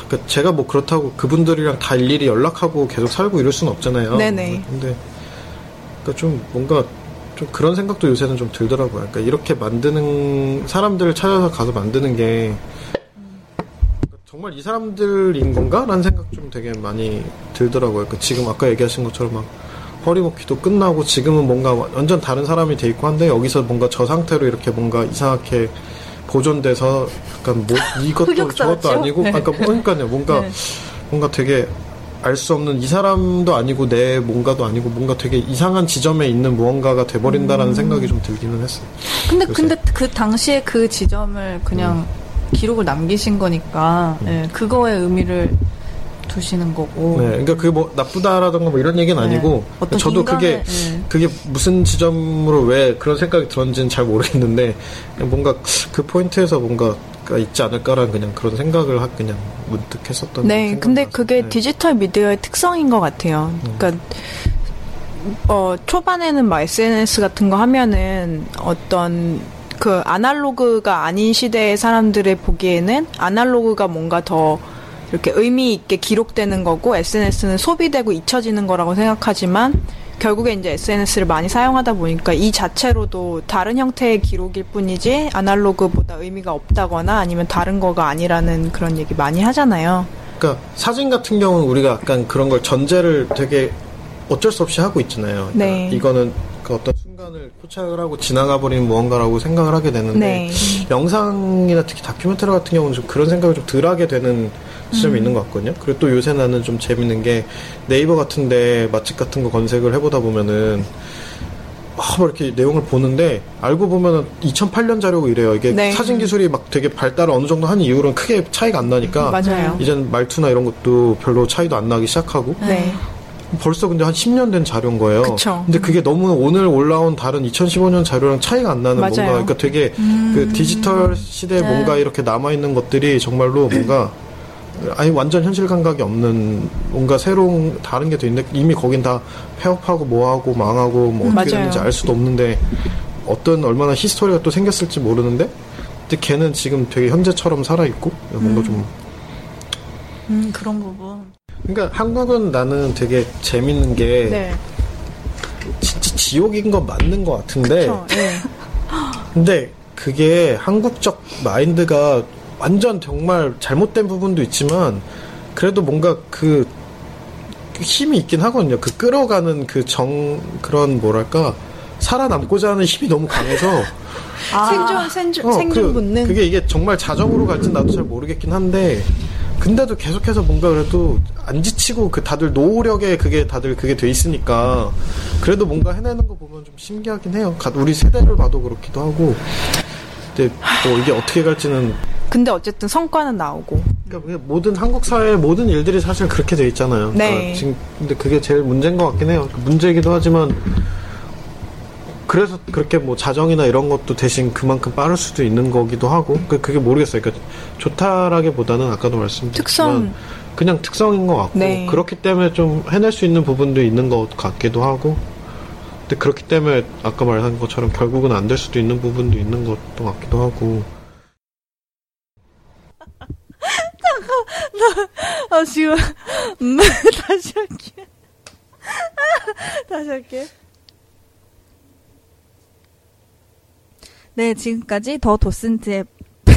그러니까 제가 뭐 그렇다고 그분들이랑 다 일일이 연락하고 계속 살고 이럴 수는 없잖아요. 네네. 근데 그러니까 좀 뭔가 좀 그런 생각도 요새는 좀 들더라고요. 그러니까 이렇게 만드는 사람들을 찾아서 가서 만드는 게 정말 이 사람들인 건가? 라는 생각 좀 되게 많이 들더라고요. 그러니까 지금 아까 얘기하신 것처럼 막 허리먹기도 끝나고 지금은 뭔가 완전 다른 사람이 돼 있고 한데 여기서 뭔가 저 상태로 이렇게 뭔가 이상하게 보존돼서 약간 뭐 이것도 저것도 아니고 네. 그러니까요 뭔가 되게 알 수 없는 이 사람도 아니고 내 뭔가도 아니고 뭔가 되게 이상한 지점에 있는 무언가가 돼버린다라는 생각이 좀 들기는 했어요. 근데 그 당시에 그 지점을 그냥 기록을 남기신 거니까 네, 그거의 의미를 두시는 거고. 네, 그러니까 그게 뭐 나쁘다라든가 뭐 이런 얘기는 아니고 저도 인간의, 그게 무슨 지점으로 왜 그런 생각이 들었는지는 잘 모르겠는데 뭔가 그 포인트에서 뭔가 있지 않을까라는 그냥 그런 생각을 그냥 문득 했었던. 네, 근데 그게 디지털 미디어의 특성인 것 같아요. 그러니까 초반에는 막 SNS 같은 거 하면은 어떤 그 아날로그가 아닌 시대의 사람들의 보기에는 아날로그가 뭔가 더 이렇게 의미 있게 기록되는 거고 SNS는 소비되고 잊혀지는 거라고 생각하지만 결국에 이제 SNS를 많이 사용하다 보니까 이 자체로도 다른 형태의 기록일 뿐이지 아날로그보다 의미가 없다거나 아니면 다른 거가 아니라는 그런 얘기 많이 하잖아요. 그러니까 사진 같은 경우는 우리가 약간 그런 걸 전제를 되게 어쩔 수 없이 하고 있잖아요. 그러니까 네. 이거는 그 어떤 순간을 포착을 하고 지나가버리는 무언가라고 생각을 하게 되는데 네. 영상이나 특히 다큐멘터리 같은 경우는 좀 그런 생각을 좀 덜 하게 되는 시점이 있는 것 같거든요. 그리고 또 요새 나는 좀 재밌는 게 네이버 같은데 맛집 같은 거 검색을 해보다 보면은 막 이렇게 내용을 보는데 알고 보면은 2008년 자료고 이래요. 이게 네. 사진 기술이 막 되게 발달을 어느 정도 한 이후로는 크게 차이가 안 나니까 맞아요. 이제는 말투나 이런 것도 별로 차이도 안 나기 시작하고 네. 벌써 근데 한 10년 된 자료인 거예요. 그쵸. 근데 그게 너무 오늘 올라온 다른 2015년 자료랑 차이가 안 나는 맞아요. 뭔가 그러니까 되게 그 디지털 시대에 네. 뭔가 이렇게 남아있는 것들이 정말로 뭔가 아니 완전 현실 감각이 없는 뭔가 새로운 다른 게 돼 있는데 이미 거긴 다 폐업하고 뭐하고 망하고 뭐 어떻게 됐는지 알 수도 없는데 어떤 얼마나 히스토리가 또 생겼을지 모르는데 근데 걔는 지금 되게 현재처럼 살아있고 뭔가 좀 그런 부분 그러니까 한국은 나는 되게 재밌는 게 네. 진짜 지옥인 건 맞는 것 같은데 그쵸, 네. 근데 그게 한국적 마인드가 완전 정말 잘못된 부분도 있지만 그래도 뭔가 그 힘이 있긴 하거든요. 그 끌어가는 그 그런 뭐랄까 살아남고자 하는 힘이 너무 강해서 생존 본능 그게 이게 정말 자정으로 갈진 나도 잘 모르겠긴 한데 근데도 계속해서 뭔가 그래도 안 지치고 그 다들 노력에 그게 돼 있으니까 그래도 뭔가 해내는 거 보면 좀 신기하긴 해요. 우리 세대를 봐도 그렇기도 하고 근데 뭐 이게 어떻게 갈지는 근데 어쨌든 성과는 나오고. 그러니까 모든 한국 사회의 모든 일들이 사실 그렇게 돼 있잖아요. 네. 그러니까 지금 근데 그게 제일 문제인 것 같긴 해요. 문제이기도 하지만 그래서 그렇게 뭐 자정이나 이런 것도 대신 그만큼 빠를 수도 있는 거기도 하고 그게 모르겠어요. 그러니까 좋다라기보다는 아까도 말씀드렸지만 그냥 특성인 것 같고 네. 그렇기 때문에 좀 해낼 수 있는 부분도 있는 것 같기도 하고 근데 그렇기 때문에 아까 말한 것처럼 결국은 안 될 수도 있는 부분도 있는 것도 같기도 하고 나 지금 다시 할게. 네, 지금까지 더 도슨트의 이거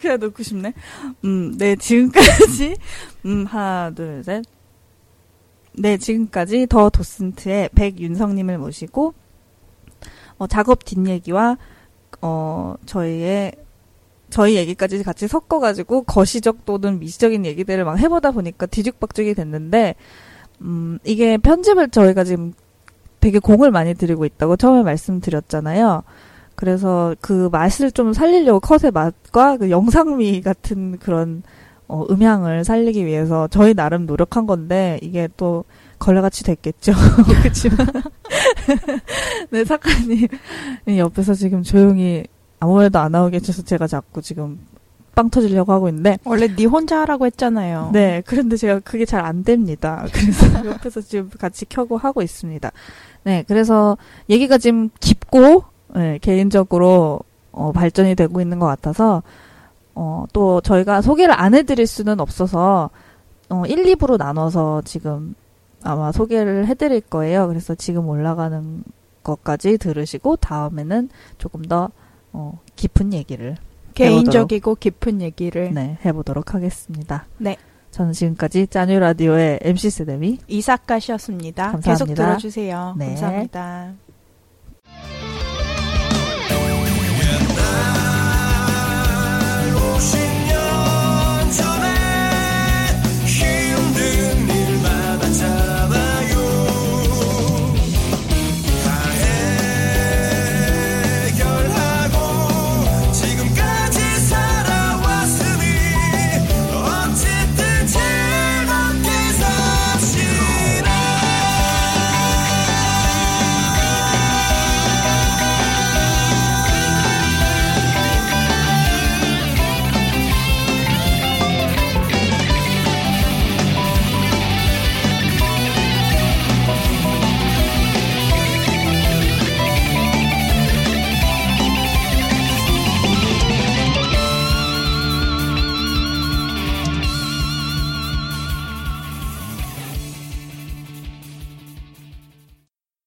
그냥 놓고 싶네. 네, 지금까지 하나, 둘, 셋. 네, 지금까지 더 도슨트의 백윤성님을 모시고 작업 뒷얘기와 저희 얘기까지 같이 섞어가지고 거시적 또는 미시적인 얘기들을 막 해보다 보니까 뒤죽박죽이 됐는데 이게 편집을 저희가 지금 되게 공을 많이 들이고 있다고 처음에 말씀드렸잖아요. 그래서 그 맛을 좀 살리려고 컷의 맛과 그 영상미 같은 그런 음향을 살리기 위해서 저희 나름 노력한 건데 이게 또 걸레같이 됐겠죠. 그렇지만 네, 사카님 옆에서 지금 조용히 아무 말도 안 나오게 해줘서 제가 자꾸 지금 빵 터지려고 하고 있는데 원래 니 혼자 하라고 했잖아요. 네, 그런데 제가 그게 잘 안 됩니다. 그래서 옆에서 지금 같이 켜고 하고 있습니다. 네, 그래서 얘기가 지금 깊고 네, 개인적으로 발전이 되고 있는 것 같아서 또 저희가 소개를 안 해드릴 수는 없어서 1, 2부로 나눠서 지금 아마 소개를 해드릴 거예요. 그래서 지금 올라가는 것까지 들으시고 다음에는 조금 더 깊은 얘기를 개인적이고 깊은 얘기를 네, 해보도록 하겠습니다. 네, 저는 지금까지 짜뉴라디오의 MC 세데미 이사카시였습니다. 감사합니다. 계속 들어주세요. 네. 감사합니다.